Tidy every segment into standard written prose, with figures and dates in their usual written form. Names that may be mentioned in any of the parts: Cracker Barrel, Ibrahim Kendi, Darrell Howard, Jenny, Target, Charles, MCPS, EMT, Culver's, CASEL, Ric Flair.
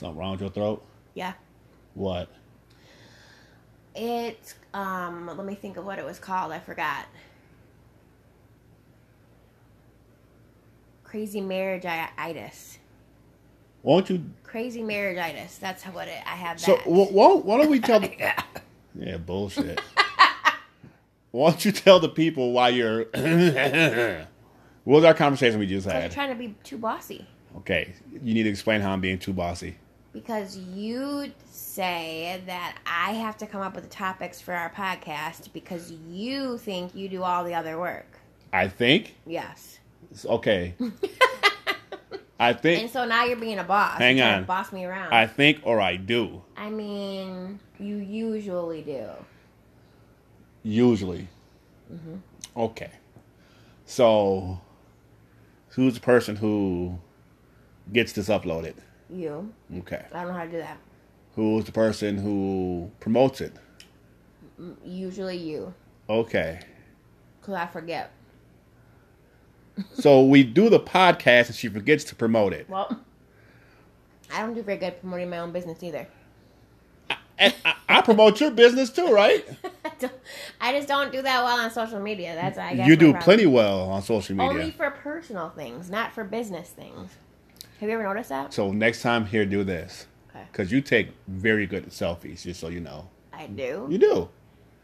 Something wrong with your throat? Yeah. What? It's, let me think of what it was called. I forgot. Crazy marriage-itis. Won't you? Crazy marriage-itis. That's what it, I have that. So, why don't we tell the... Yeah, bullshit. Why don't you tell the people why you're... What was our conversation we just had? I'm trying to be too bossy. Okay. You need to explain how I'm being too bossy. Because you say that I have to come up with the topics for our podcast because you think you do all the other work. I think? Yes. Okay. I think. And so now you're being a boss. Hang on. Boss me around. I think or I do. I mean, you usually do. Usually. Mm-hmm. Okay. So, who's the person who gets this uploaded? You. Okay. I don't know how to do that. Who's the person who promotes it? Usually you. Okay. Because I forget. So we do the podcast and she forgets to promote it. Well, I don't do very good promoting my own business either. I promote your business too, right? I just don't do that well on social media. That's, I guess. You do plenty well on social media. Only for personal things, not for business things. Have you ever noticed that? So next time, here, do this. Okay. Because you take very good selfies, just so you know. I do? You do.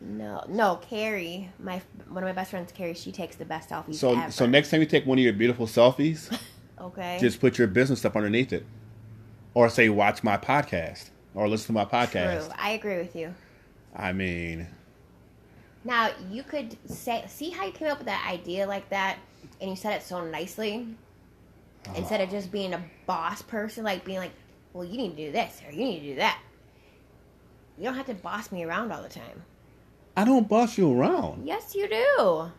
No, Carrie, one of my best friends, Carrie, she takes the best selfies ever. So next time you take one of your beautiful selfies, okay, just put your business stuff underneath it. Or say, watch my podcast. Or listen to my podcast. True. I agree with you. I mean... Now, you could say... See how you came up with that idea like that? And you said it so nicely? Instead of just being a boss person, like being like, well, you need to do this, or you need to do that. You don't have to boss me around all the time. I don't boss you around. Yes, you do.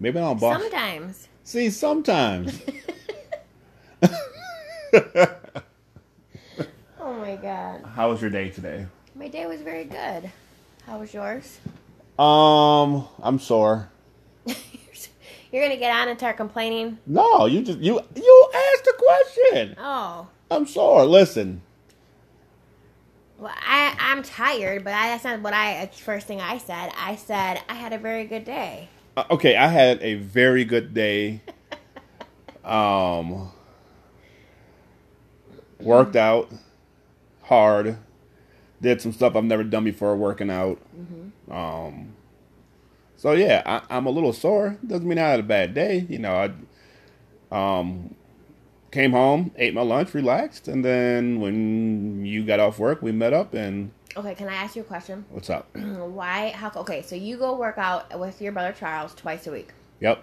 Maybe I don't boss... Sometimes. See, sometimes. Oh, my God. How was your day today? My day was very good. How was yours? I'm sore. You're going to get on and start complaining? No, you asked the question. Oh. I'm sore. Listen. Well, I'm tired, but that's not what first thing I said. I said I had a very good day. Okay, I had a very good day. Worked out. Hard, did some stuff I've never done before working out. Mm-hmm. So yeah, I'm a little sore. Doesn't mean I had a bad day. You know, I came home, ate my lunch, relaxed, and then when you got off work, we met up and. Okay, can I ask you a question? What's up? Why? How? Okay, so you go work out with your brother Charles twice a week. Yep.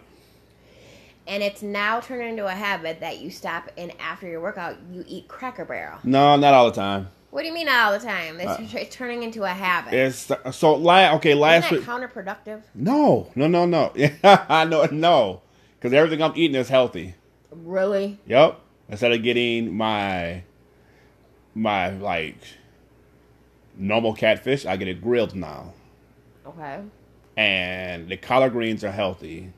And it's now turned into a habit that you stop and after your workout, you eat Cracker Barrel. No, not all the time. What do you mean not all the time? It's turning into a habit. Last week. Isn't that counterproductive? No. I know, no. Because everything I'm eating is healthy. Really? Yep. Instead of getting my like, normal catfish, I get it grilled now. Okay. And the collard greens are healthy.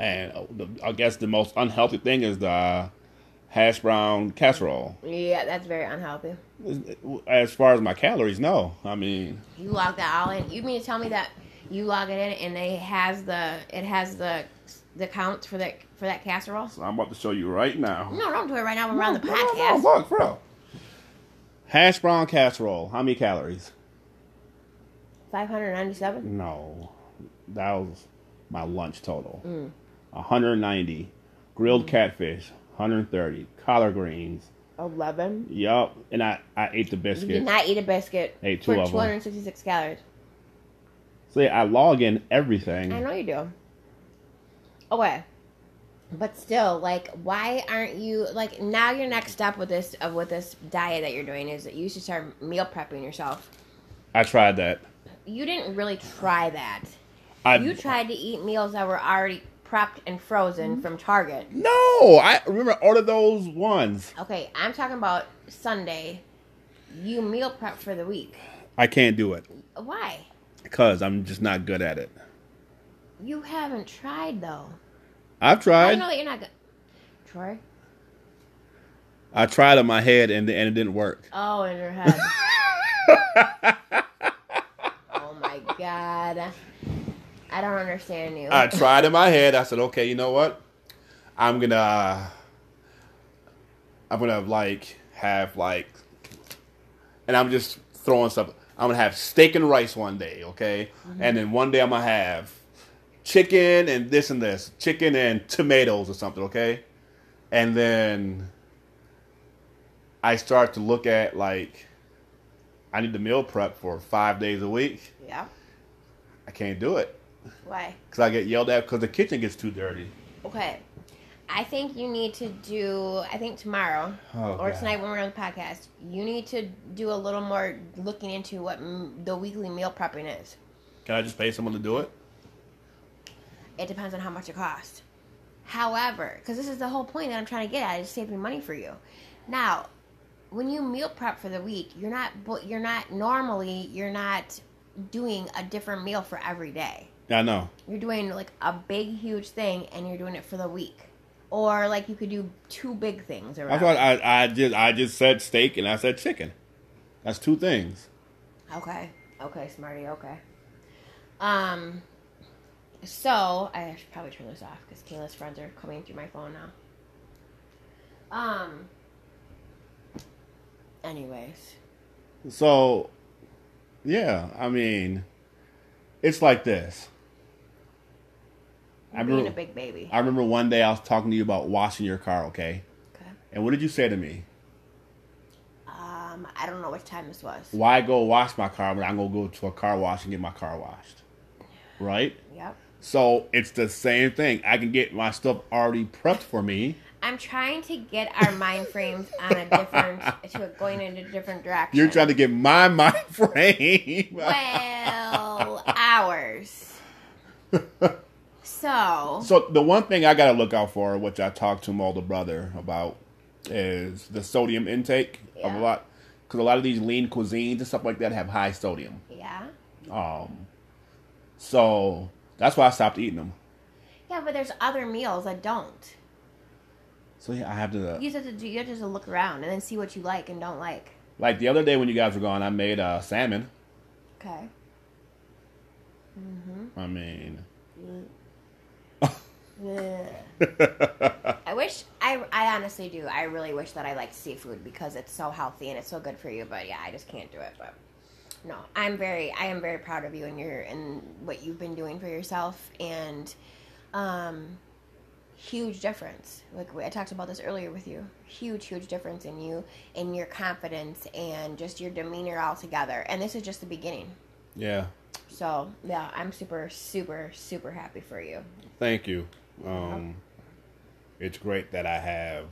And I guess the most unhealthy thing is the hash brown casserole. Yeah, that's very unhealthy. As far as my calories, no. I mean, you log that all in. You mean to tell me that you log it in and it has the counts for that casserole? So I'm about to show you right now. No, don't do it right now. We're on the podcast. No, look, bro. Hash brown casserole. How many calories? 597. No, that was my lunch total. 190, grilled catfish, 130, collard greens. 11? Yup. And I ate the biscuit. You did not eat a biscuit. Ate two of them. For 266 calories. See, I log in everything. I know you do. Okay. But still, like, why aren't you, like, now your next step with this diet that you're doing is that you should start meal prepping yourself. I tried that. You didn't really try that. You tried to eat meals that were already prepped and frozen from Target. No, I remember I ordered those ones. Okay, I'm talking about Sunday. You meal prep for the week. I can't do it. Why? Because I'm just not good at it. You haven't tried, though. I've tried. I know that you're not good. Troy? I tried on my head and it didn't work. Oh, in her head. Oh my God. I don't understand you. I tried in my head. I said, okay, you know what? I'm gonna and I'm just throwing stuff. I'm gonna have steak and rice one day, okay? Mm-hmm. And then one day I'm gonna have chicken and this and this. Chicken and tomatoes or something, okay? And then I start to look at, like, I need to meal prep for 5 days a week. Yeah. I can't do it. Why? Because I get yelled at because the kitchen gets too dirty. Okay. I think you need to do, I think tomorrow tonight when we're on the podcast, you need to do a little more looking into what the weekly meal prepping is. Can I just pay someone to do it? It depends on how much it costs. However, because this is the whole point that I'm trying to get at, is saving money for you. Now, when you meal prep for the week, you're not doing a different meal for every day. I know. You're doing like a big, huge thing, and you're doing it for the week. Or, like, you could do two big things. Around. I thought I just said steak and I said chicken. That's two things. Okay, smarty. Okay. So I should probably turn this off because Kayla's friends are coming through my phone now. Anyways. So, yeah, I mean, it's like this. Being a big baby. I remember one day I was talking to you about washing your car, okay? Okay. And what did you say to me? I don't know what time this was. Why go wash my car when I'm going to go to a car wash and get my car washed? Right? Yep. So it's the same thing. I can get my stuff already prepped for me. I'm trying to get our mind frames going in a different direction. You're trying to get my mind frame. Well, ours. So the one thing I gotta look out for, which I talked to my older brother about, is the sodium intake of a lot, because a lot of these lean cuisines and stuff like that have high sodium. Yeah. So that's why I stopped eating them. Yeah, but there's other meals that don't. So yeah, I have to. You have to look around and then see what you like and don't like. Like the other day when you guys were gone, I made salmon. Okay. Mhm. I mean. Mm. I wish I honestly do. I really wish that I liked seafood because it's so healthy and it's so good for you. But yeah, I just can't do it. But no, I am very proud of you and what you've been doing for yourself, and huge difference. Like I talked about this earlier with you, huge difference in you, in your confidence, and just your demeanor altogether. And this is just the beginning. Yeah. So yeah, I'm super happy for you. Thank you. It's great that I have,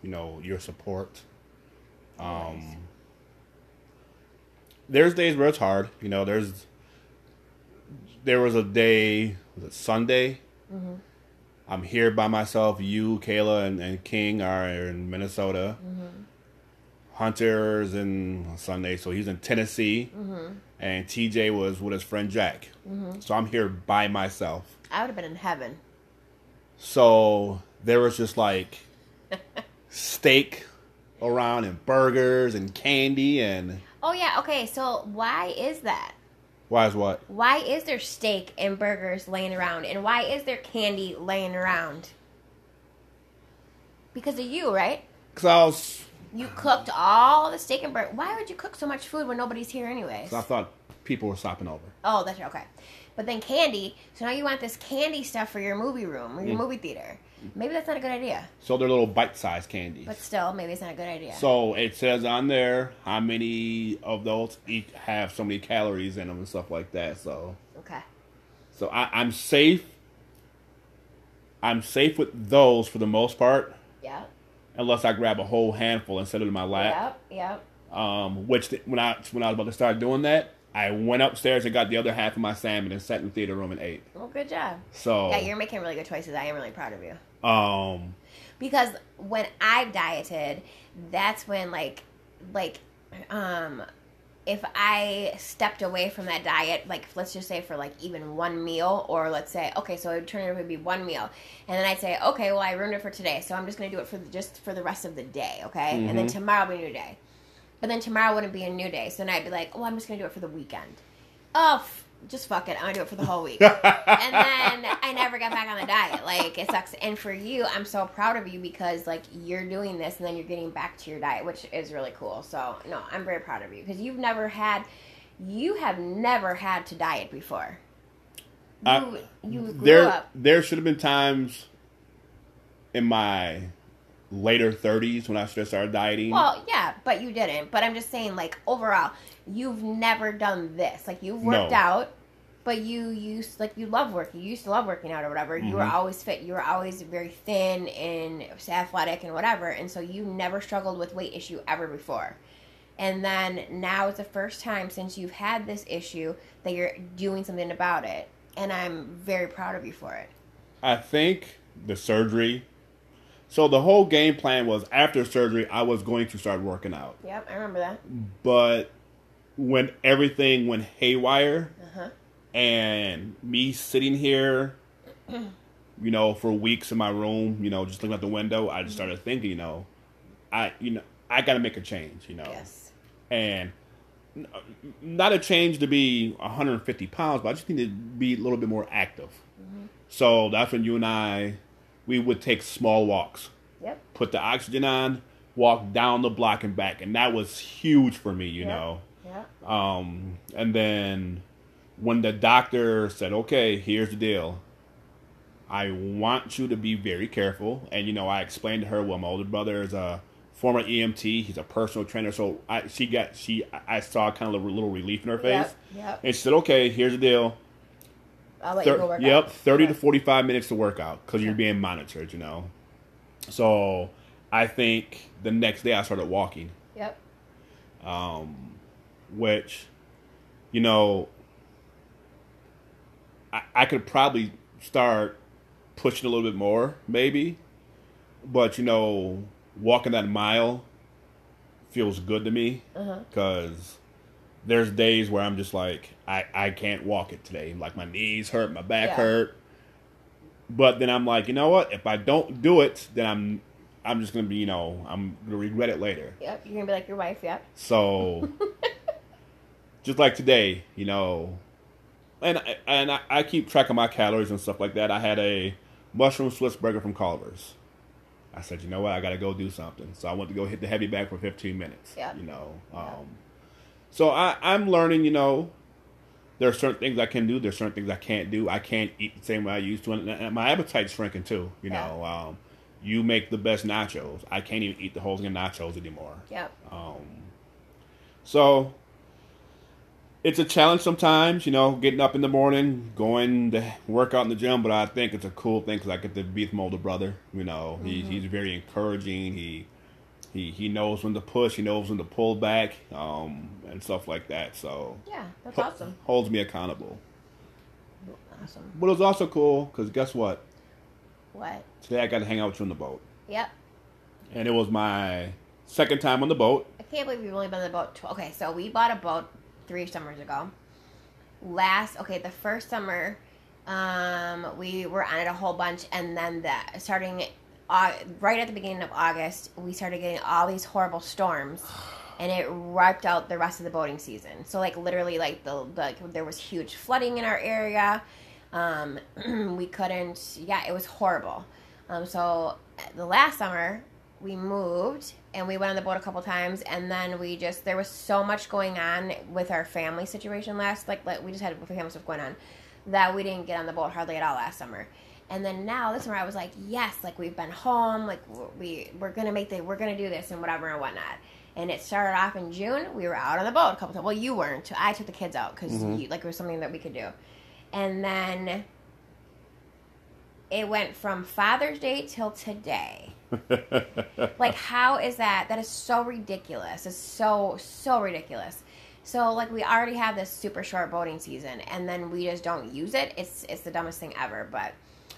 your support. Nice. There's days where it's hard. There was a day, was it Sunday? Mm-hmm. I'm here by myself. You, Kayla, and King are in Minnesota. Mm-hmm. Hunter's in Sunday, so he's in Tennessee. Mm-hmm. And TJ was with his friend Jack. Mm-hmm. So I'm here by myself. I would have been in heaven. So there was just like steak around and burgers and candy and... Oh, yeah. Okay. So why is that? Why is what? Why is there steak and burgers laying around? And why is there candy laying around? Because of you, right? Because I was... You cooked all the steak and burgers. Why would you cook so much food when nobody's here anyways? Because I thought people were stopping over. Oh, that's right. Okay. But then candy. So now you want this candy stuff for your movie room or your movie theater. Maybe that's not a good idea. So they're little bite-sized candies. But still, maybe it's not a good idea. So it says on there how many of those each have so many calories in them and stuff like that. So okay. So I'm safe. I'm safe with those for the most part. Yeah. Unless I grab a whole handful and set it in my lap. Yep. When I was about to start doing that, I went upstairs and got the other half of my salmon and sat in the theater room and ate. Well, good job. So yeah, you're making really good choices. I am really proud of you. Because when I've dieted, that's when like if I stepped away from that diet, like, let's just say for, like, even one meal, or let's say, okay, so it would turn out to be one meal, and then I'd say, okay, well, I ruined it for today, so I'm just going to do it for the rest of the day, okay? Mm-hmm. And then tomorrow will be a new day. But then tomorrow wouldn't be a new day, so then I'd be like, oh, I'm just going to do it for the weekend. Oh, just fuck it, I'm going to do it for the whole week. And then I never got back on the diet. Like, it sucks. And for you, I'm so proud of you because, like, you're doing this and then you're getting back to your diet, which is really cool. So, no, I'm very proud of you because you have never had to diet before. You grew up. There should have been times in my later 30s when I started dieting. Well, yeah, but you didn't. But I'm just saying, like, overall, you've never done this. Like, you've worked out, but you love working. You used to love working out or whatever. Mm-hmm. You were always fit. You were always very thin and athletic and whatever. And so you never struggled with weight issue ever before. And then now it's the first time since you've had this issue that you're doing something about it. And I'm very proud of you for it. I think the surgery... So the whole game plan was after surgery, I was going to start working out. Yep, I remember that. But when everything went haywire and me sitting here, you know, for weeks in my room, you know, just looking out the window, I just started thinking, I got to make a change, Yes. And not a change to be 150 pounds, but I just need to be a little bit more active. Mm-hmm. So that's when you and I... we would take small walks, put the oxygen on, walk down the block and back. And that was huge for me, you know. Yeah. And then when the doctor said, okay, here's the deal. I want you to be very careful. And, I explained to her, well, my older brother is a former EMT. He's a personal trainer. So I saw kind of a little relief in her face. Yep. And she said, okay, here's the deal. I'll let you go work out. 30 to 45 minutes to work out because you're being monitored, So I think the next day I started walking. Yep. Which, I could probably start pushing a little bit more maybe. But, walking that mile feels good to me because... there's days where I'm just like, I can't walk it today. Like, my knees hurt, my back hurt. But then I'm like, you know what? If I don't do it, then I'm just going to be, I'm going to regret it later. Yep, you're going to be like your wife, yep. So, just like today, And I keep track of my calories and stuff like that. I had a mushroom Swiss burger from Culver's. I said, you know what? I got to go do something. So I went to go hit the heavy bag for 15 minutes, So I'm learning, there are certain things I can do. There's certain things I can't do. I can't eat the same way I used to. And my appetite's shrinking, too. You make the best nachos. I can't even eat the whole thing of nachos anymore. Yeah. So it's a challenge sometimes, getting up in the morning, going to work out in the gym. But I think it's a cool thing because I get to be with my older brother. He's very encouraging. He knows when to push. He knows when to pull back, and stuff like that. So yeah, that's awesome. Holds me accountable. Awesome. But it was also cool because guess what? What? Today I got to hang out with you on the boat. Yep. And it was my second time on the boat. I can't believe we've only been on the boat. Okay, so we bought a boat 3 summers ago. The first summer, we were on it a whole bunch, and then right at the beginning of August, we started getting all these horrible storms, and it wiped out the rest of the boating season. So, there was huge flooding in our area. We couldn't... Yeah, it was horrible. So, the last summer, we moved, and we went on the boat a couple times, and then we just... There was so much going on with our family situation last... we just had family stuff going on that we didn't get on the boat hardly at all last summer. And then now, this summer, I was like, yes, we've been home, we're gonna do this and whatever and whatnot. And it started off in June. We were out on the boat a couple times. Well, you weren't. I took the kids out because it was something that we could do. And then it went from Father's Day till today. How is that? That is so ridiculous. It's so, so ridiculous. So, we already have this super short boating season, and then we just don't use it. It's the dumbest thing ever, but...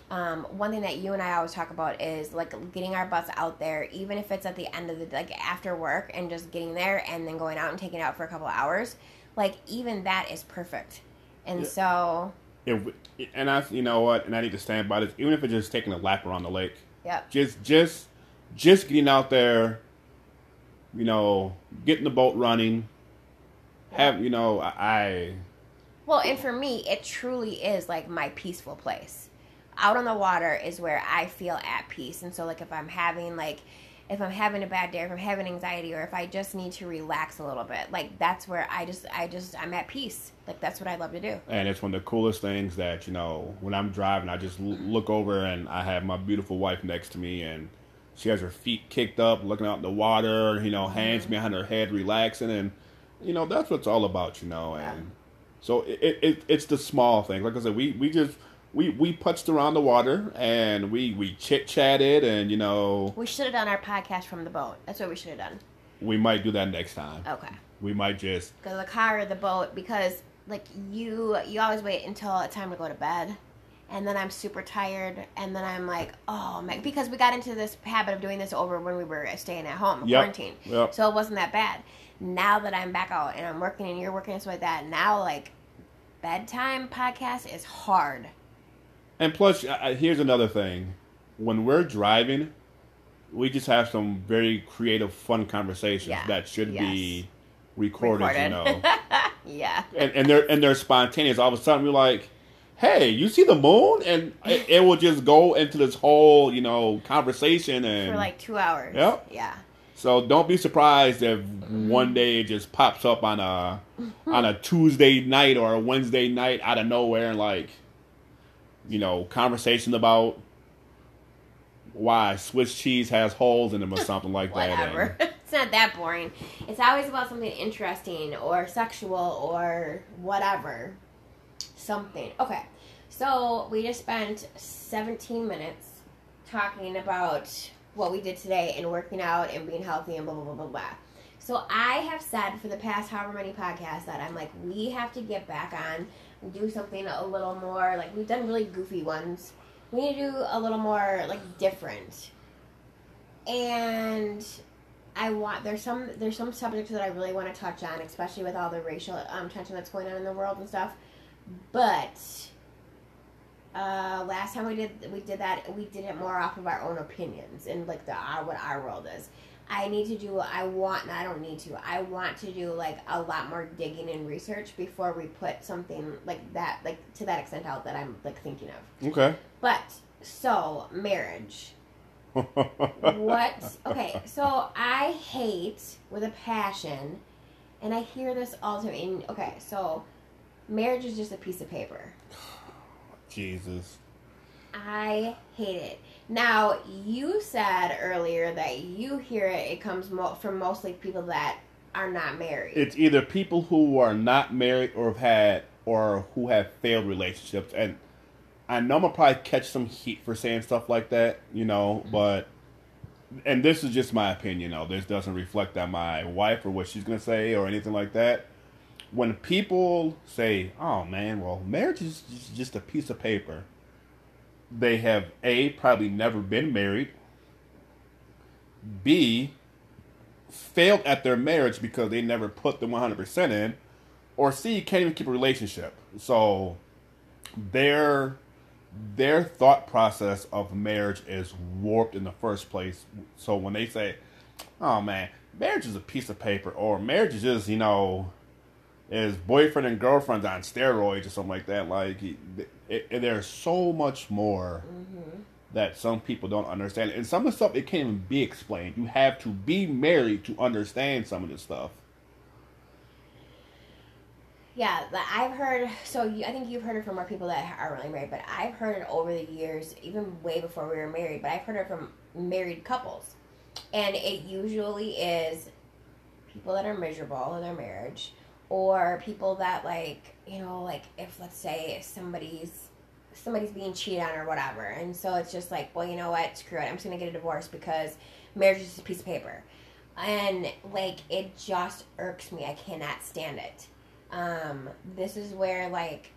One thing that you and I always talk about is, like, getting our butts out there, even if it's at the end of the, like, after work, and just getting there and then going out and taking it out for a couple of hours. Like, even that is perfect. And yeah. So... And I, you know what, and I need to stand by this, even if it's just taking a lap around the lake. Yep. Just getting out there, you know, getting the boat running, Well, and for me, it truly is, like, my peaceful place. Out on the water is where I feel at peace. And so, like, if I'm having a bad day, or if I'm having anxiety, or if I just need to relax a little bit, like, that's where I'm at peace. Like, that's what I love to do. And it's one of the coolest things that, you know, when I'm driving, I just look over and I have my beautiful wife next to me, and she has her feet kicked up, looking out in the water, you know, hands mm-hmm. behind her head, relaxing. And, you know, that's what it's all about, you know. Yeah. And so it's the small things. Like I said, we putzed around the water, and we chit-chatted, and, you know... We should have done our podcast from the boat. That's what we should have done. We might do that next time. Okay. We might just... Go to the car or the boat, because, like, you always wait until it's time to go to bed, and then I'm super tired, and then I'm like, oh, man. Because we got into this habit of doing this over when we were staying at home, quarantine. Yep. So it wasn't that bad. Now that I'm back out, and I'm working, and you're working, and stuff like that, now, like, bedtime podcast is hard. And plus, here's another thing. When we're driving, we just have some very creative, fun conversations that should be recorded, you know. Yeah. And they're spontaneous. All of a sudden, we're like, hey, you see the moon? And it will just go into this whole, you know, conversation. And for like 2 hours. Yep. Yeah. So don't be surprised if one day it just pops up on a Tuesday night or a Wednesday night out of nowhere, and like... You know, conversation about why Swiss cheese has holes in them or something like Whatever. That. Whatever. It's not that boring. It's always about something interesting or sexual or whatever. Something. Okay. So, we just spent 17 minutes talking about what we did today and working out and being healthy and blah, blah, blah, blah, blah. So, I have said for the past however many podcasts that I'm like, we have to get back on... do something a little more, like, we've done really goofy ones. We need to do a little more, like, different. And there's some subjects that I really want to touch on, especially with all the racial tension that's going on in the world and stuff. But last time we did that, we did it more off of our own opinions and, like, what our world is. I want to do, like, a lot more digging and research before we put something like that, like, to that extent out that I'm, like, thinking of. Okay. But, so, marriage. What? Okay, so I hate with a passion, and I hear this all the time. Okay, so marriage is just a piece of paper. Jesus. I hate it. Now, you said earlier that you hear it comes from mostly people that are not married. It's either people who are not married or who have failed relationships. And I know I'm going to probably catch some heat for saying stuff like that, you know, but... And this is just my opinion, though. This doesn't reflect on my wife or what she's going to say or anything like that. When people say, oh, man, well, marriage is just a piece of paper... They have, A, probably never been married, B, failed at their marriage because they never put the 100% in, or C, can't even keep a relationship. So their thought process of marriage is warped in the first place. So when they say, oh, man, marriage is a piece of paper, or marriage is just, you know, is boyfriend and girlfriend on steroids or something like that, like... There's so much more that some people don't understand. And some of the stuff, it can't even be explained. You have to be married to understand some of this stuff. Yeah, I've heard... So I think you've heard it from more people that are really married, but I've heard it over the years, even way before we were married, but I've heard it from married couples. And it usually is people that are miserable in their marriage... Or people that, like, you know, like, if, let's say, somebody's being cheated on or whatever. And so it's just like, well, you know what? Screw it. I'm just going to get a divorce because marriage is just a piece of paper. And, like, it just irks me. I cannot stand it. This is where, like,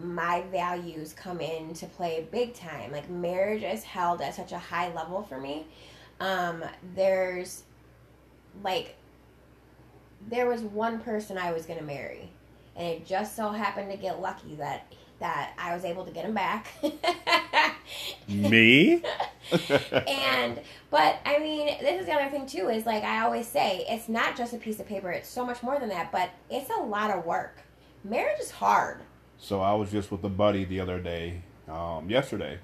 my values come into play big time. Like, marriage is held at such a high level for me. There was one person I was going to marry, and it just so happened to get lucky that I was able to get him back. Me? But I mean, this is the other thing too, is like I always say, it's not just a piece of paper. It's so much more than that, but it's a lot of work. Marriage is hard. So I was just with a buddy the other day, yesterday,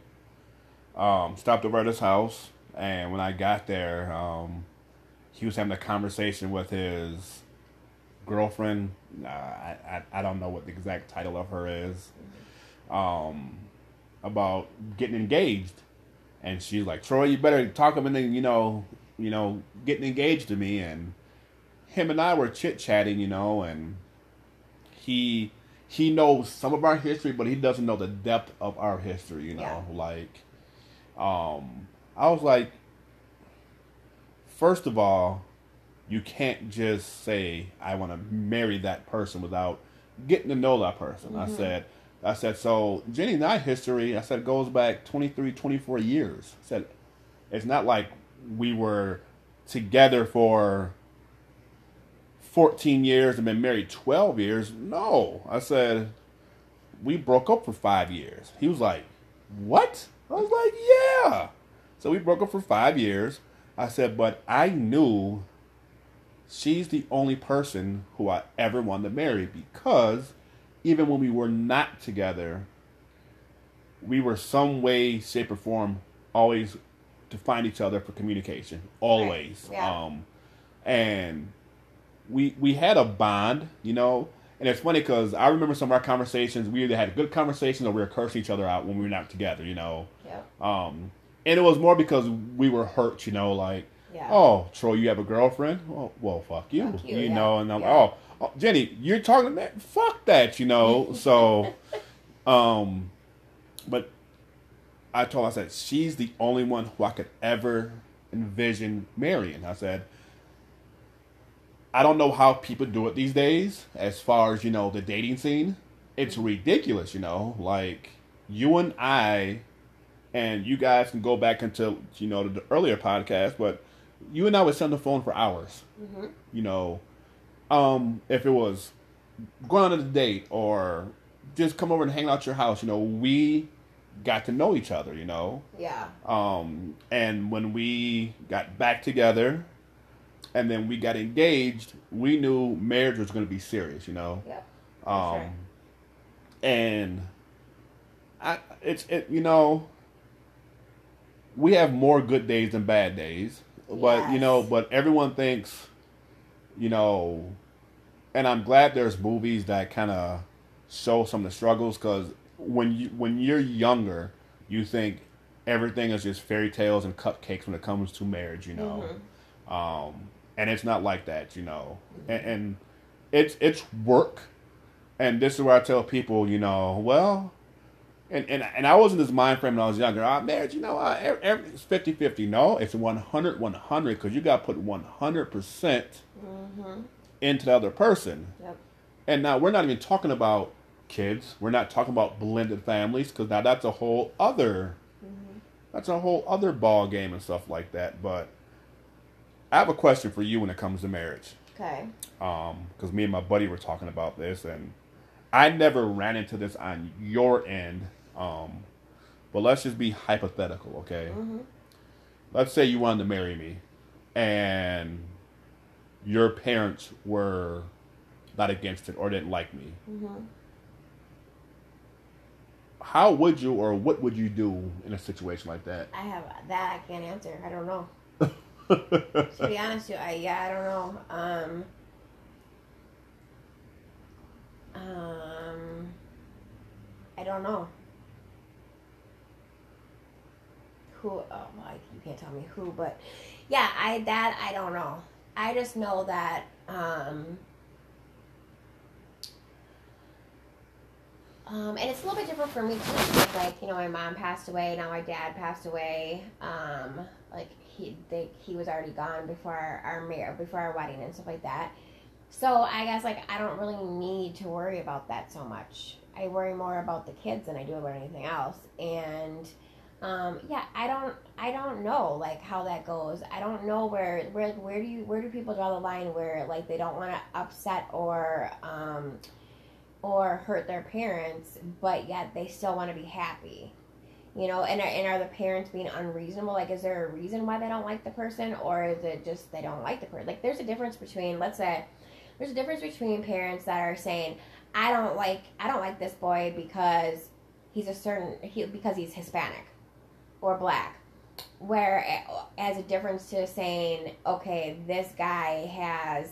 stopped over at his house. And when I got there, he was having a conversation with his girlfriend. I don't know what the exact title of her is. About getting engaged, and she's like, "Troy, you better talk him into getting engaged to me." And him and I were chit chatting, and he knows some of our history, but he doesn't know the depth of our history, Yeah. I was like, first of all, you can't just say, I want to marry that person without getting to know that person. Mm-hmm. I said, so Jenny and I history, goes back 23, 24 years. I said, it's not like we were together for 14 years and been married 12 years. No. I said, we broke up for 5 years. He was like, what? I was like, yeah. So we broke up for 5 years. I said, but I knew she's the only person who I ever wanted to marry, because even when we were not together, we were some way, shape, or form always to find each other for communication. Always. Right. Yeah. And we had a bond, And it's funny because I remember some of our conversations. We either had good conversations or we were cursing each other out when we were not together, Yeah. And it was more because we were hurt, Yeah. Oh, Troy, you have a girlfriend? Well, fuck you yeah. And I'm like, oh, Jenny, you're talking to that? Fuck that, So, but I told her, I said, she's the only one who I could ever envision marrying. I said, I don't know how people do it these days as far as, the dating scene. It's ridiculous, you and I, and you guys can go back into, the earlier podcast, but you and I would sit on the phone for hours. Mm-hmm. If it was going on a date or just come over and hang out at your house, we got to know each other, Yeah. And when we got back together and then we got engaged, we knew marriage was going to be serious, Yeah. Sure. And we have more good days than bad days, but yes. But everyone thinks, and I'm glad there's movies that kind of show some of the struggles, because when you're younger, you think everything is just fairy tales and cupcakes when it comes to marriage, Mm-hmm. And it's not like that, Mm-hmm. and it's work, and this is where I tell people, well. And I was in this mind frame when I was younger. Marriage, it's 50-50. No, it's 100-100, because you got to put 100% mm-hmm. into the other person. Yep. And now we're not even talking about kids. We're not talking about blended families, because now that's a whole other mm-hmm. Ball game and stuff like that. But I have a question for you when it comes to marriage. Okay. Because me and my buddy were talking about this, and I never ran into this on your end, but let's just be hypothetical, okay? Mm-hmm. Let's say you wanted to marry me, and your parents were not against it or didn't like me. Mm-hmm. How would you, or what would you do in a situation like that? I can't answer. I don't know. To be honest with you, I don't know. I don't know. Who? Oh, well, you can't tell me who, but yeah, I don't know. I just know that and it's a little bit different for me too. Like, my mom passed away, now my dad passed away. He was already gone before our wedding and stuff like that. So I guess, like, I don't really need to worry about that so much. I worry more about the kids than I do about anything else. And yeah, I don't know, like, how that goes. I don't know where do people draw the line where, like, they don't want to upset or hurt their parents, but yet they still want to be happy, you know? And are the parents being unreasonable? Like, is there a reason why they don't like the person, or is it just they don't like the person? Like, there's a difference between, let's say, there's a difference between parents that are saying, I don't like this boy because he's because he's Hispanic or black, where as a difference to saying, okay, this guy has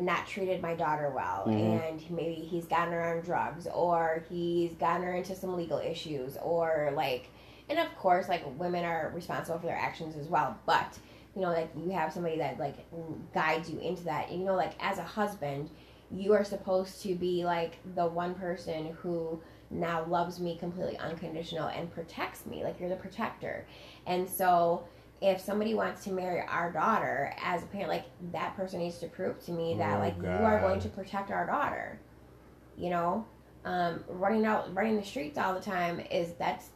not treated my daughter well, mm-hmm. and maybe he's gotten her on drugs, or he's gotten her into some legal issues, or, like, and of course, like, women are responsible for their actions as well, but, you know, like, you have somebody that, like, guides you into that, and, you know, like, as a husband, you are supposed to be, like, the one person who now loves me completely unconditional and protects me, like, you're the protector. And so if somebody wants to marry our daughter, as a parent, like, that person needs to prove to me that, like, God, you are going to protect our daughter, you know? Running the streets all the time is, that's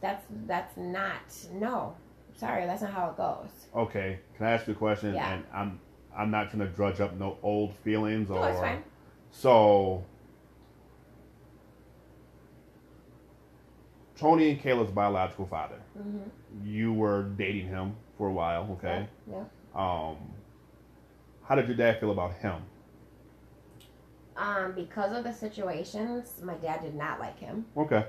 not, no, sorry, that's not how it goes. Okay, can I ask you a question? Yeah. And I'm not trying to drudge up no old feelings, or... No, it's fine. So, Tony and Kayla's biological father, mm-hmm. you were dating him for a while, okay? Yeah. How did your dad feel about him? Because of the situations, my dad did not like him. Okay.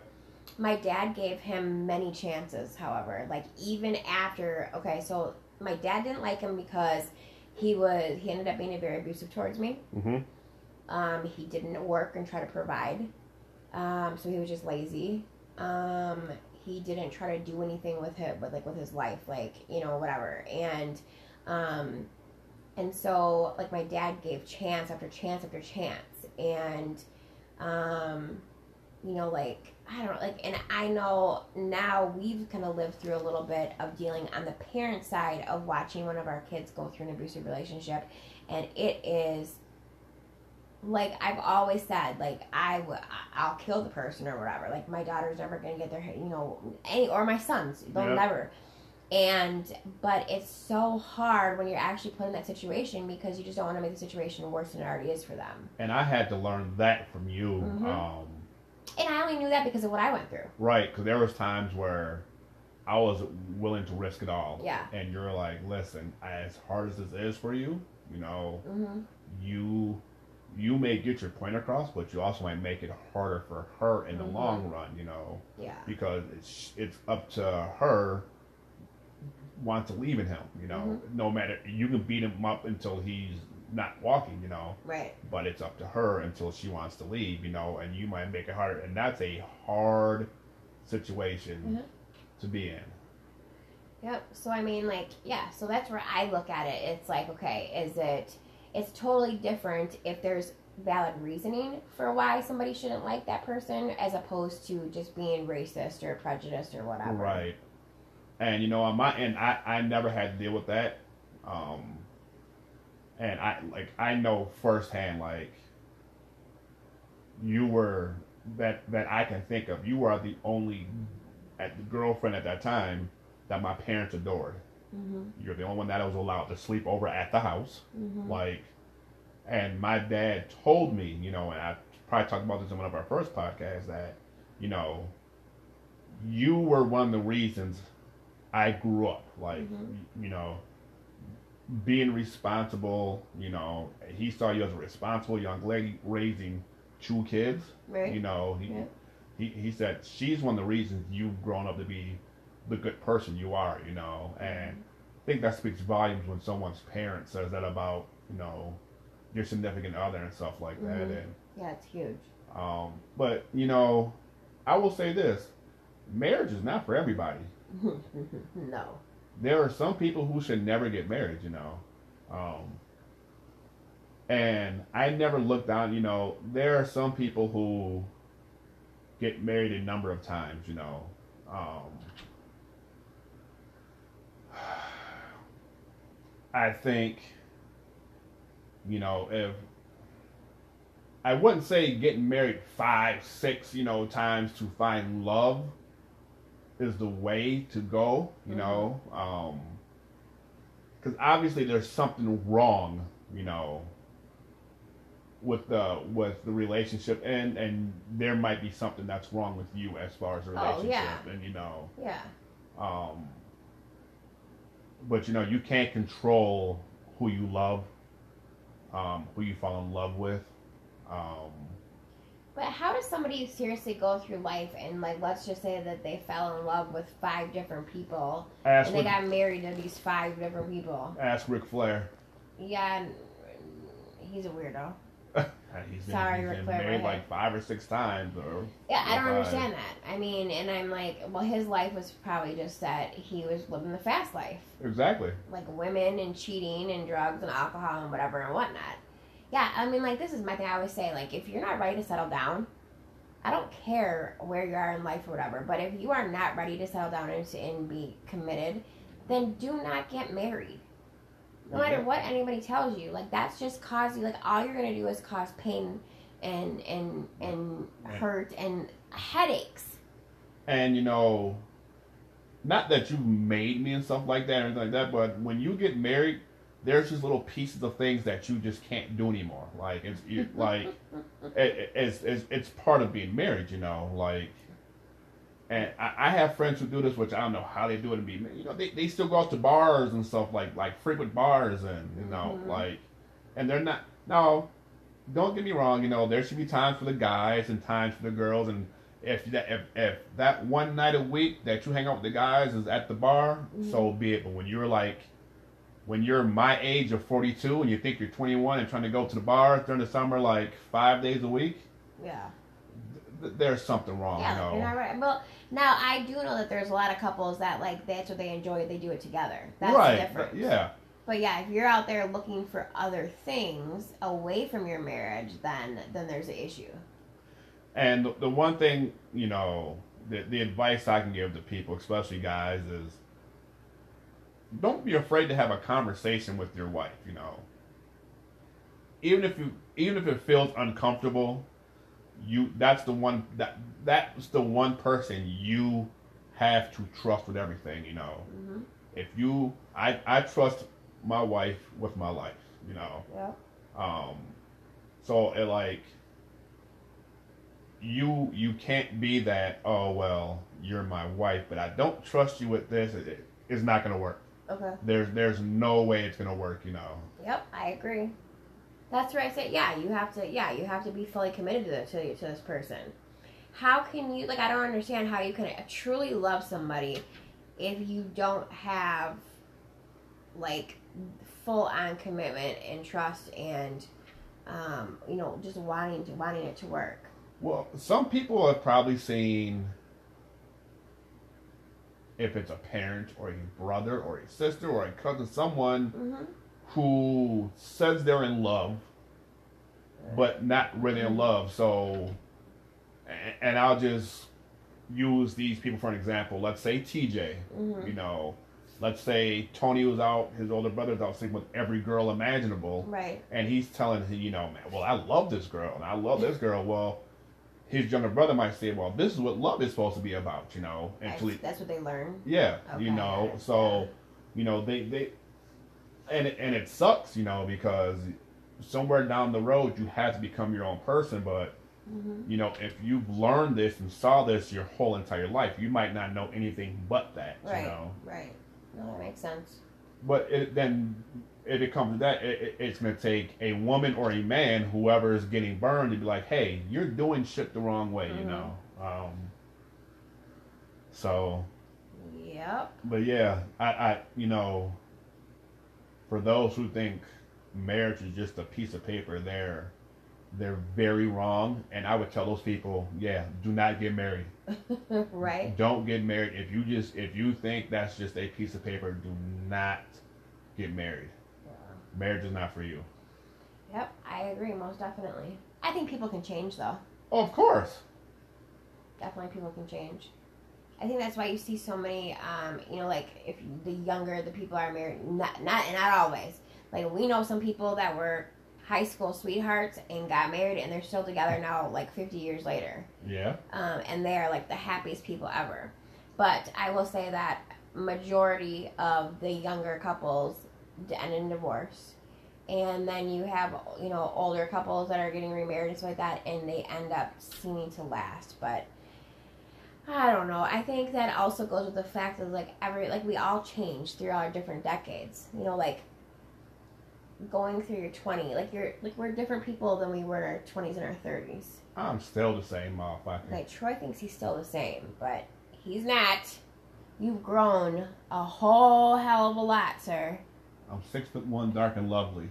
My dad gave him many chances, however. Like, even after, okay, so my dad didn't like him because he ended up being very abusive towards me. Mm-hmm. He didn't work and try to provide. So he was just lazy. He didn't try to do anything with his life, like, you know, whatever. And so, like, my dad gave chance after chance after chance. And, you know, like, I don't know, like, and I know now we've kind of lived through a little bit of dealing on the parent side of watching one of our kids go through an abusive relationship. And it is... Like, I've always said, like, I'll kill the person or whatever. Like, my daughter's never going to get their, you know, or my sons. They'll yep. never. But it's so hard when you're actually put in that situation because you just don't want to make the situation worse than it already is for them. And I had to learn that from you. Mm-hmm. And I only knew that because of what I went through. Right, because there was times where I was willing to risk it all. Yeah. And you're like, listen, as hard as this is for you, you know, mm-hmm. You may get your point across, but you also might make it harder for her in the mm-hmm. long run, you know? Yeah. Because it's up to her want to leave in him, you know? Mm-hmm. No matter, you can beat him up until he's not walking, you know? Right. But it's up to her until she wants to leave, you know? And you might make it harder. And that's a hard situation mm-hmm. to be in. Yep. So, I mean, like, yeah. So that's where I look at it. It's like, okay, it's totally different if there's valid reasoning for why somebody shouldn't like that person as opposed to just being racist or prejudiced or whatever. Right. And, you know, on my end, I never had to deal with that. And I know firsthand, like, you were, that I can think of, you were the only girlfriend at that time that my parents adored. Mm-hmm. You're the only one that was allowed to sleep over at the house. Mm-hmm. Like, and my dad told me, you know, and I probably talked about this in one of our first podcasts, that, you know, you were one of the reasons I grew up. Like, mm-hmm. you know, being responsible, you know, he saw you as a responsible young lady raising two kids. Right. You know, he said she's one of the reasons you've grown up to be the good person you are, you know, and I think that speaks volumes when someone's parent says that about, you know, your significant other and stuff like that. Mm-hmm. And yeah, it's huge. But, you know, I will say this, marriage is not for everybody. No. There are some people who should never get married, you know. And I never looked down, you know, there are some people who get married a number of times, you know. I think, you know, if I wouldn't say getting married 5, 6, you know, times to find love is the way to go, you know, because obviously there's something wrong, you know, with the relationship, and there might be something that's wrong with you as far as the relationship, and you know, but you know, you can't control who you love, who you fall in love with. But how does somebody seriously go through life and, like, let's just say that they fell in love with 5 different people and they got married to these 5 different people? Ask Ric Flair. Yeah, he's a weirdo. He's been married like 5 or 6 times. Or yeah, I don't understand that. I mean, and I'm like, well, his life was probably just that he was living the fast life. Exactly. Like women and cheating and drugs and alcohol and whatever and whatnot. Yeah, I mean, like, this is my thing. I always say, like, if you're not ready to settle down, I don't care where you are in life or whatever, but if you are not ready to settle down and be committed, then do not get married. No matter what anybody tells you, like, that's just causing, like, all you're going to do is cause pain and hurt and headaches. And, you know, not that you've made me and stuff like that or anything like that, but when you get married, there's just little pieces of things that you just can't do anymore. Like, it's part of being married, you know, like, and I have friends who do this, which I don't know how they do it and be, you know, they still go out to bars and stuff, like frequent bars and, you know, like, and they're not, no, don't get me wrong, you know, there should be times for the guys and times for the girls, and if that one night a week that you hang out with the guys is at the bar, so be it. But when you're like, when you're my age of 42 and you think you're 21 and trying to go to the bar during the summer like 5 days a week, there's something wrong. Yeah, you know? You're not right. Well, now I do know that there's a lot of couples that like that's what they enjoy. They do it together. That's different. Yeah. But yeah, if you're out there looking for other things away from your marriage, then there's an issue. And the one thing, you know, the advice I can give to people, especially guys, is don't be afraid to have a conversation with your wife, you know. Even if it feels uncomfortable, that's the one person you have to trust with everything, you know. Mm-hmm. I trust my wife with my life, you know. Yeah. So it like you can't be that, oh well, you're my wife, but I don't trust you with this. It's not gonna work. Okay. There's no way it's gonna work, you know. Yep, I agree. That's where I say, you have to be fully committed to this person. How can you, like, I don't understand how you can truly love somebody if you don't have like full on commitment and trust and you know, just wanting it to work. Well, some people have probably seen, if it's a parent or a brother or a sister or a cousin, someone who says they're in love, but not really in love. So, and I'll just use these people for an example. Let's say TJ, you know, let's say Tony was out, his older brother's out sleeping with every girl imaginable. Right. And he's telling him, you know, man, well, I love this girl and I love this girl. Well, his younger brother might say, well, this is what love is supposed to be about, you know. That's what they learn. Yeah. Okay. You know, so, you know, they it sucks, you know, because somewhere down the road you have to become your own person. But, you know, if you've learned this and saw this your whole entire life, you might not know anything but that, you know. Right. No, that makes sense. But then if it comes to that, it's going to take a woman or a man, whoever is getting burned, to be like, hey, you're doing shit the wrong way, you know. So. Yep. But yeah, I you know, for those who think marriage is just a piece of paper, they're very wrong. And I would tell those people, yeah, do not get married. Right. Don't get married. If you think that's just a piece of paper, do not get married. Yeah. Marriage is not for you. Yep, I agree, most definitely. I think people can change, though. Oh, of course. Definitely people can change. I think that's why you see so many, you know, like, if the younger the people are married, not always. Like, we know some people that were high school sweethearts and got married, and they're still together now, like 50 years later. Yeah. And they are like the happiest people ever. But I will say that majority of the younger couples end in divorce. And then you have, you know, older couples that are getting remarried and stuff like that, and they end up seeming to last. But I don't know. I think that also goes with the fact that, like, we all change through our different decades. You know, like, going through your 20s, like, we're different people than we were in our 20s and our 30s. I'm still the same motherfucker. Like, Troy thinks he's still the same, but he's not. You've grown a whole hell of a lot, sir. I'm 6'1", dark and lovely.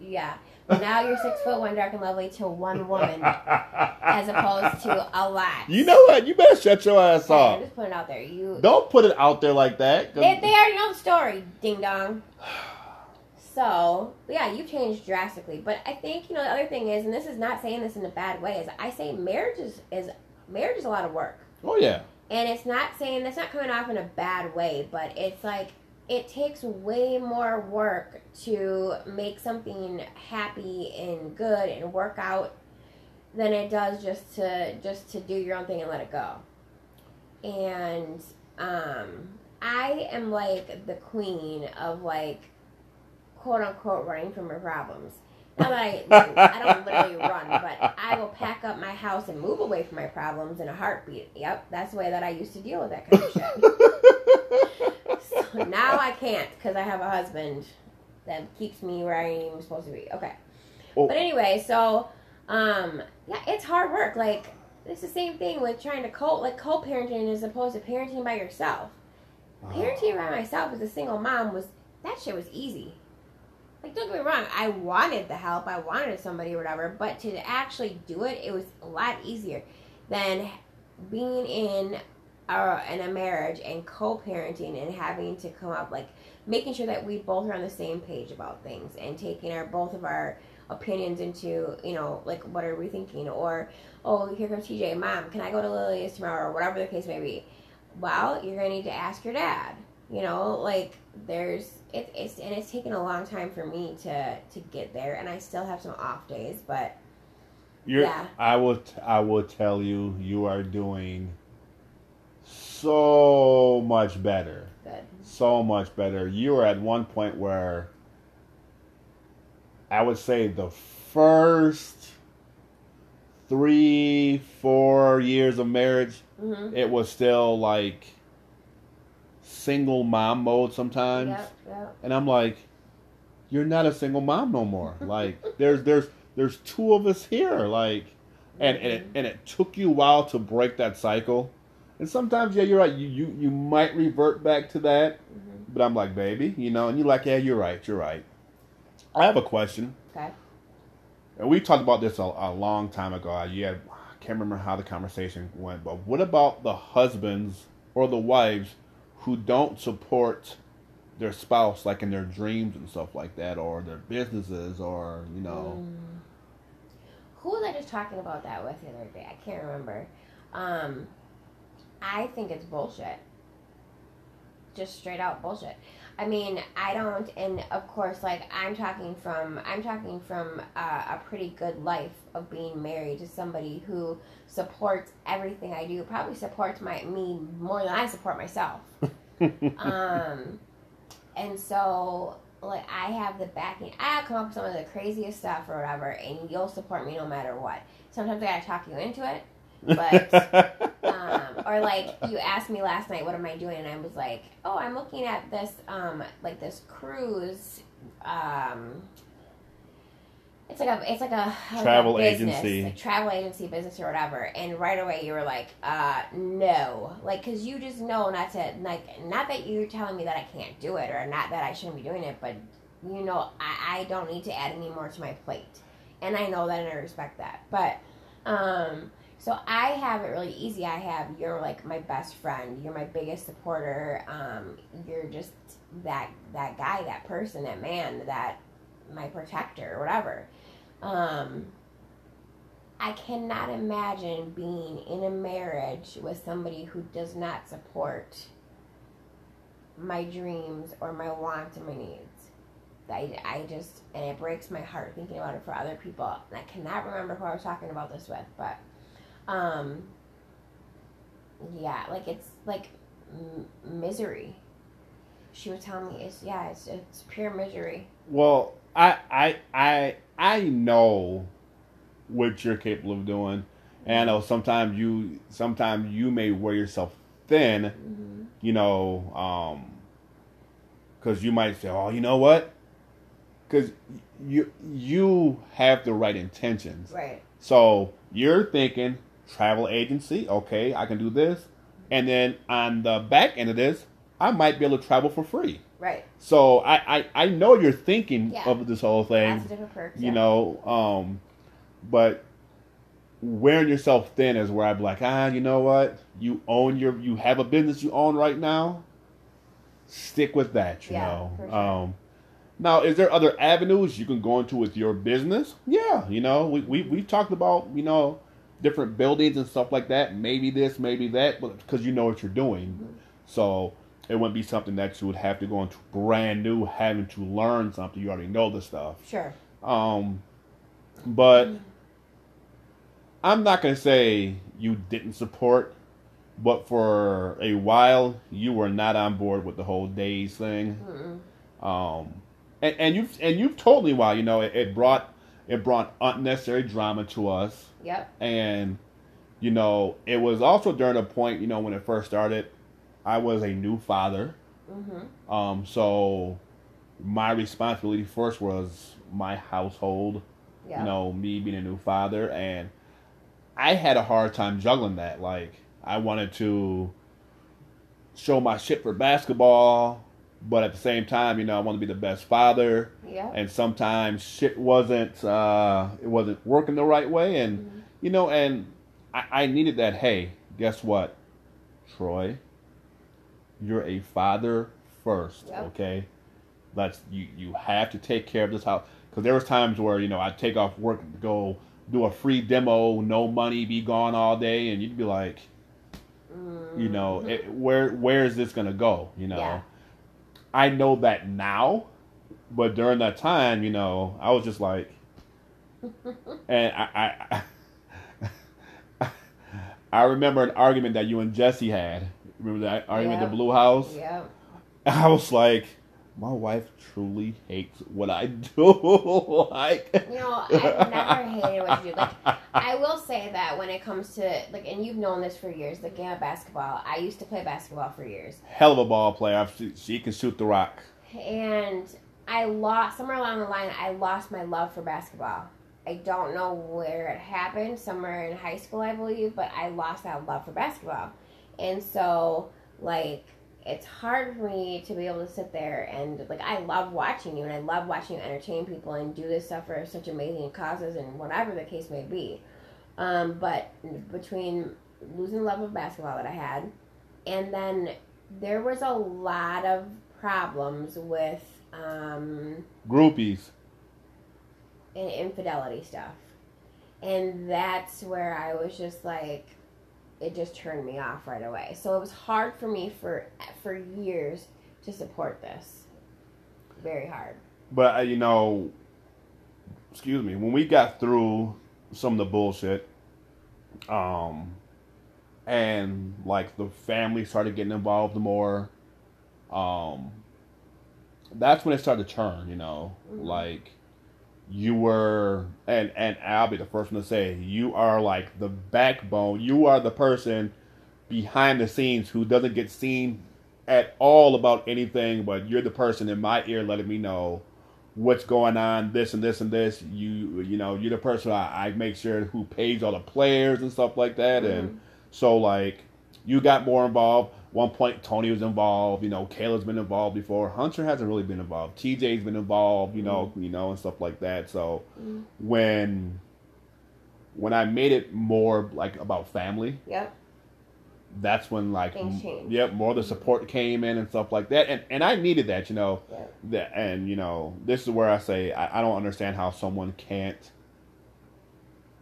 Yeah. Well, now you're 6'1", dark and lovely to one woman, as opposed to a lot. You know what? You better shut your ass off. I'm just putting it out there. You don't put it out there like that. They already know the story, ding dong. So yeah, you changed drastically. But I think, you know, the other thing is, and this is not saying this in a bad way, is I say marriage is a lot of work. Oh yeah. And it's not saying that's not coming off in a bad way, but it's like, it takes way more work to make something happy and good and work out than it does just to do your own thing and let it go. And I am like the queen of, like, quote unquote running from your problems. Not that I don't literally run, but I will pack up my house and move away from my problems in a heartbeat. Yep, that's the way that I used to deal with that kind of shit. So now I can't, because I have a husband that keeps me where I'm supposed to be. Okay. Oh. But anyway, so, yeah, it's hard work. Like, it's the same thing with trying to co-parenting as opposed to parenting by yourself. Oh. Parenting by myself as a single mom that shit was easy. Like, don't get me wrong, I wanted the help, I wanted somebody or whatever, but to actually do it, it was a lot easier than being in a marriage and co-parenting and having to come up, like, making sure that we both are on the same page about things and taking both of our opinions into, you know, like, what are we thinking? Or, oh, here comes TJ, Mom, can I go to Lily's tomorrow? Or whatever the case may be. Well, you're going to need to ask your dad. You know, like, it's taken a long time for me to get there, and I still have some off days, but yeah. I will tell you, you are doing so much better. Good. So much better. You were at one point where I would say the first 3-4 years of marriage, mm-hmm. It was still like single mom mode sometimes. Yep. And I'm like, you're not a single mom no more. Like, there's two of us here, like, and it took you a while to break that cycle. And sometimes, yeah, you're right, you might revert back to that, mm-hmm. But I'm like, baby, you know, and you're like, yeah, you're right. I have a question. Okay. And we talked about this a long time ago. Yeah, I can't remember how the conversation went, but what about the husbands or the wives who don't support their spouse, like, in their dreams and stuff like that, or their businesses, or, you know. Who was I just talking about that with the other day? I can't remember. I think it's bullshit. Just straight out bullshit. I mean, I don't, and of course, like, I'm talking from a pretty good life of being married to somebody who supports everything I do. Probably supports me more than I support myself. And so, like, I have the backing. I'll come up with some of the craziest stuff or whatever, and you'll support me no matter what. Sometimes I gotta talk you into it, but. Or, like, you asked me last night, what am I doing? And I was like, oh, I'm looking at this, like, this cruise, it's like a travel business, agency, like, travel agency business or whatever. And right away you were like, no, like, cause you just know not to, like, not that you're telling me that I can't do it or not that I shouldn't be doing it, but, you know, I don't need to add any more to my plate. And I know that and I respect that. But, so I have it really easy. You're like my best friend. You're my biggest supporter. You're just that guy, that person, that man, that my protector, whatever. I cannot imagine being in a marriage with somebody who does not support my dreams or my wants and my needs. I just, and it breaks my heart thinking about it for other people. And I cannot remember who I was talking about this with, but, yeah, like, it's, like, misery. She was telling me, it's, yeah, it's pure misery. Well, I know what you're capable of doing. And I know sometimes you may wear yourself thin, mm-hmm. you know, because you might say, oh, you know what? Because you have the right intentions. Right. So you're thinking, travel agency, okay, I can do this. And then on the back end of this, I might be able to travel for free. Right. So I know you're thinking yeah. of this whole thing. Positive approach, you yeah. know, but wearing yourself thin is where I'd be like, you know what? You have a business you own right now. Stick with that, you yeah, know. For sure. Now, is there other avenues you can go into with your business? Yeah, you know, we've talked about, you know, different buildings and stuff like that. Maybe this, maybe that, because you know what you're doing. Mm-hmm. So it wouldn't be something that you would have to go into brand new, having to learn something. You already know the stuff. Sure. But I'm not going to say you didn't support, but for a while, you were not on board with the whole days thing. Mm-mm. And you've told me why, you know, it brought unnecessary drama to us. Yep. And, you know, it was also during a point, you know, when it first started, I was a new father. Mm-hmm. So my responsibility first was my household, yep. you know, me being a new father. And I had a hard time juggling that. Like, I wanted to show my shit for basketball, but at the same time, you know, I want to be the best father. Yeah. And sometimes shit wasn't working the right way. And, mm-hmm. you know, and I needed that. Hey, guess what, Troy? You're a father first, yep. okay? That's, you have to take care of this house. Because there was times where, you know, I'd take off work and go do a free demo, no money, be gone all day. And you'd be like, mm-hmm. you know, where is this going to go, you know? Yeah. I know that now, but during that time, you know, I was just like, and I remember an argument that you and Jesse had. Remember that argument yeah. at the Blue House? Yeah. I was like, my wife truly hates what I do. Like, you know, I've never hated what you do. Like, I will say that when it comes to, like, and you've known this for years, the game of basketball. I used to play basketball for years. Hell of a ball player. She can shoot the rock. And I lost, somewhere along the line, I lost my love for basketball. I don't know where it happened, somewhere in high school, I believe, but I lost that love for basketball. And so, like, it's hard for me to be able to sit there and, like, I love watching you, and I love watching you entertain people and do this stuff for such amazing causes and whatever the case may be. But between losing the love of basketball that I had, and then there was a lot of problems with groupies and infidelity stuff. And that's where I was just like, it just turned me off right away. So it was hard for me for years to support this. Very hard. But, you know, excuse me, when we got through some of the bullshit, and, like, the family started getting involved more, that's when it started to turn, you know. Mm-hmm. Like, you were, and I'll be the first one to say, you are like the backbone. You are the person behind the scenes who doesn't get seen at all about anything, but you're the person in my ear letting me know what's going on, this and this and this. You know, you're the person I make sure who pays all the players and stuff like that. Mm-hmm. And so, like, you got more involved. At one point, Tony was involved. You know, Kayla's been involved before. Hunter hasn't really been involved. TJ's been involved. You know, mm-hmm. you know, and stuff like that. So, mm-hmm. when I made it more like about family, yep, that's when like yep, more of the support came in and stuff like that. And I needed that, you know. Yep. That, and you know, this is where I say I don't understand how someone can't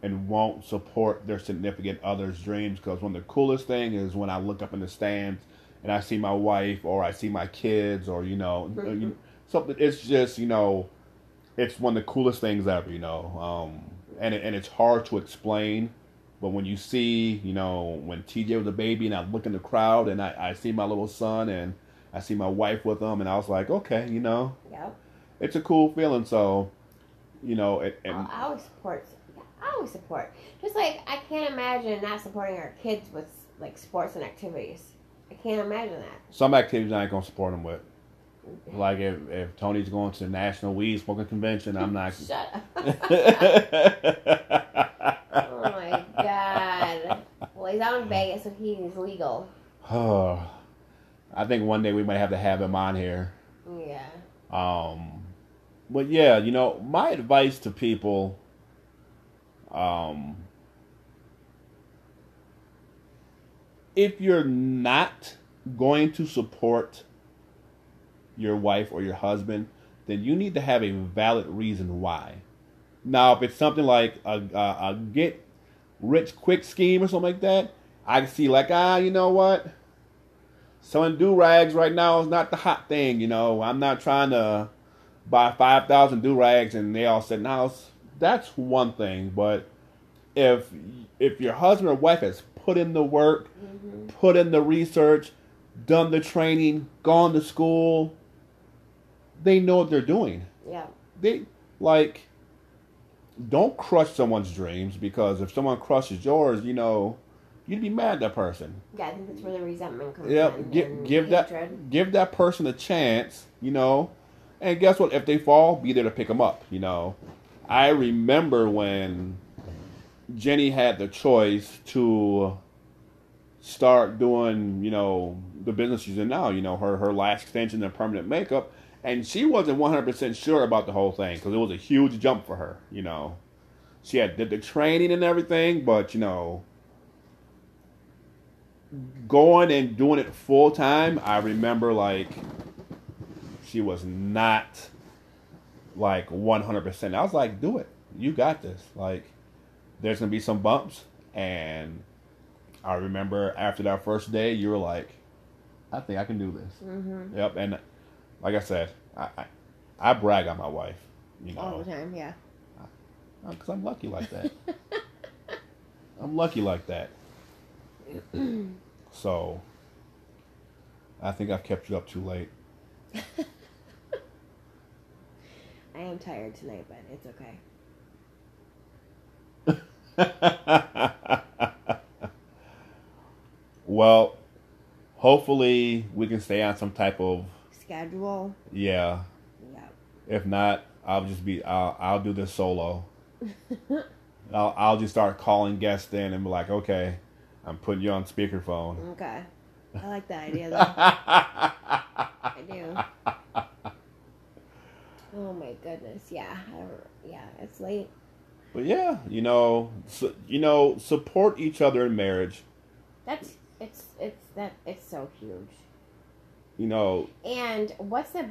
and won't support their significant other's dreams, because one of the coolest thing is when I look up in the stands and I see my wife or I see my kids or, you know, something. It's just, you know, it's one of the coolest things ever, you know. And it's hard to explain. But when you see, you know, when TJ was a baby and I look in the crowd and I see my little son and I see my wife with him, and I was like, okay, you know. Yep. It's a cool feeling. So, you know. I always support. I always support. Just like I can't imagine not supporting our kids with, like, sports and activities. I can't imagine that. Some activities I ain't going to support them with. Like if Tony's going to the National Weed Smoking Convention, I'm not. Shut up. Oh, my God. Well, he's out in Vegas, so he's legal. Oh. I think one day we might have to have him on here. Yeah. But yeah, you know, my advice to people, if you're not going to support your wife or your husband, then you need to have a valid reason why. Now, if it's something like a get-rich-quick scheme or something like that, I can see like, you know what? Selling do-rags right now is not the hot thing, you know. I'm not trying to buy 5,000 do-rags and they all sit in the house. That's one thing. But if your husband or wife has put in the work, mm-hmm. put in the research, done the training, gone to school, they know what they're doing. Yeah. Don't crush someone's dreams, because if someone crushes yours, you know, you'd be mad at that person. Yeah, I think that's where the resentment comes from. Give that person a chance, you know. And guess what? If they fall, be there to pick them up, you know. I remember when Jenny had the choice to start doing, you know, the business she's in now, you know, her lash extension and permanent makeup. And she wasn't 100% sure about the whole thing because it was a huge jump for her, you know. She did the training and everything, but, you know, going and doing it full time, I remember, like, she was not, like, 100%. I was like, do it. You got this. Like, there's going to be some bumps. And I remember after that first day, you were like, I think I can do this. Mm-hmm. Yep. And like I said, I brag on my wife, you know. All the time, yeah. Because I'm lucky like that. I'm lucky like that. So, I think I've kept you up too late. I am tired tonight, but it's okay. Well, hopefully we can stay on some type of schedule. Yeah. Yeah. If not, I'll do this solo. I'll just start calling guests in and be like, okay. I'm putting you on speakerphone. Okay. I like that idea, though. I do. Oh, my goodness. Yeah. Yeah, it's late. But, yeah, you know, support each other in marriage. It's so huge. You know. And the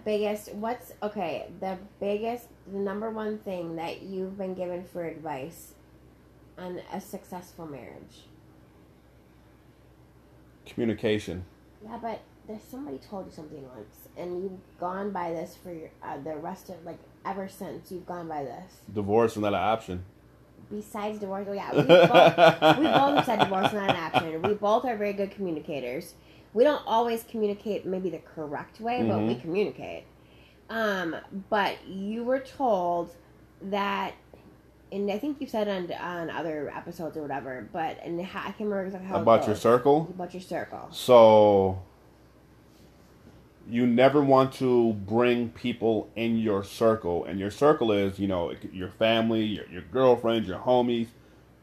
number one thing that you've been given for advice on a successful marriage? Communication. Yeah, but somebody told you something once, and you've gone by this for your, the rest of, like, ever since you've gone by this. Divorce is not an option. Besides divorce, yeah, we both said divorce is not an option. We both are very good communicators. We don't always communicate maybe the correct way, mm-hmm. but we communicate. But you were told that. And I think you said on other episodes or whatever, but I can't remember exactly how about it goes. Your circle? About your circle. So, you never want to bring people in your circle. And your circle is, you know, your family, your girlfriends, your homies,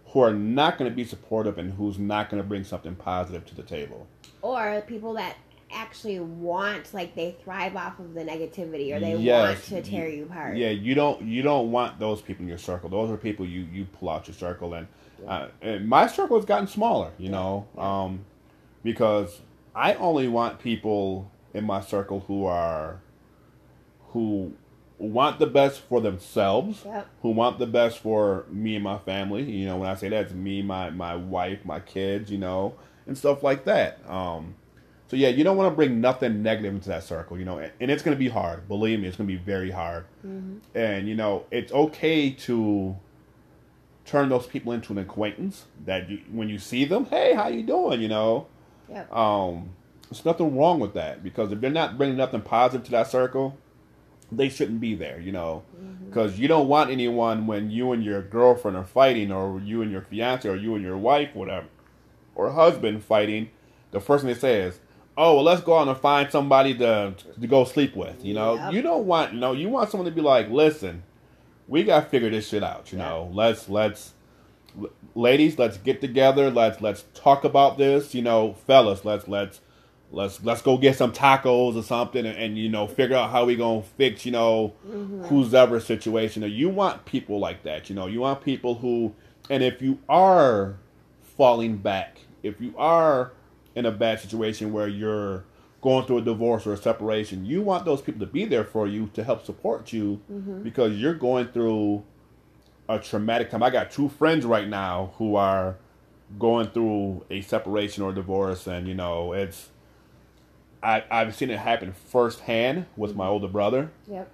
who are not going to be supportive and who's not going to bring something positive to the table. Or people that actually want, like, they thrive off of the negativity, or they want to tear you apart. Yeah, you don't want those people in your circle. Those are people you pull out your circle, and my circle has gotten smaller, you know, because I only want people in my circle who want the best for themselves, who want the best for me and my family. You know, when I say that, it's me, my wife, my kids, you know, and stuff like that. So yeah, you don't want to bring nothing negative into that circle, you know, and it's going to be hard. Believe me, it's going to be very hard. Mm-hmm. And, you know, it's okay to turn those people into an acquaintance that you, when you see them, hey, how you doing, you know? Yeah. There's nothing wrong with that, because if they're not bringing nothing positive to that circle, they shouldn't be there, you know, because you don't want anyone when you and your girlfriend are fighting, or you and your fiance, or you and your wife, whatever, or husband fighting. The first thing they say is, oh, well, let's go out and find somebody to go sleep with. You know, you don't want, no, you want someone to be like, listen, we got to figure this shit out. You know, let's get together. Let's talk about this, you know, fellas, let's go get some tacos or something and you know, figure out how we gonna fix, you know, who's ever situation. You want people like that, you know. You want people who, and if you are falling back, if you are in a bad situation where you're going through a divorce or a separation, you want those people to be there for you, to help support you, because you're going through a traumatic time. I got two friends right now who are going through a separation or a divorce, and you know, it's, I've seen it happen firsthand with my older brother. Yep.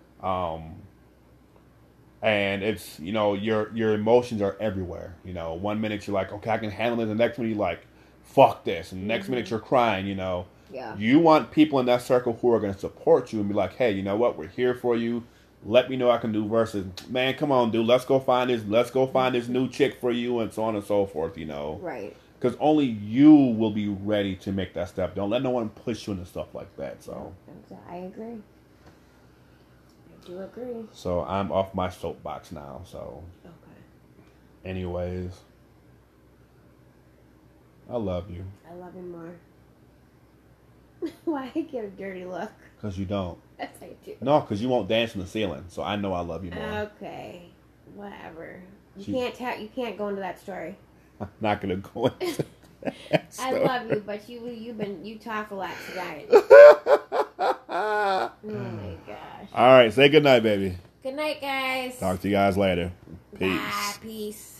And it's, you know, your emotions are everywhere. You know, one minute you're like, okay, I can handle it. The next minute you're like, fuck this. And the next minute you're crying, you know. Yeah. You want people in that circle who are going to support you and be like, hey, you know what? We're here for you. Let me know I can do, versus, man, come on, dude. Let's go find this new chick for you, and so on and so forth, you know. Right. Because only you will be ready to make that step. Don't let no one push you into stuff like that. So I agree. I do agree. So I'm off my soapbox now. So okay. Anyways, I love you. I love him more. Why I get a dirty look? Because you don't. Yes, I do. No, because you won't dance on the ceiling. So I know I love you more. Okay, whatever. You can't go into that story. I'm not gonna go into that. So. I love you, but you talk a lot tonight. Oh my gosh! All right, say good night, baby. Good night, guys. Talk to you guys later. Peace. Bye, peace.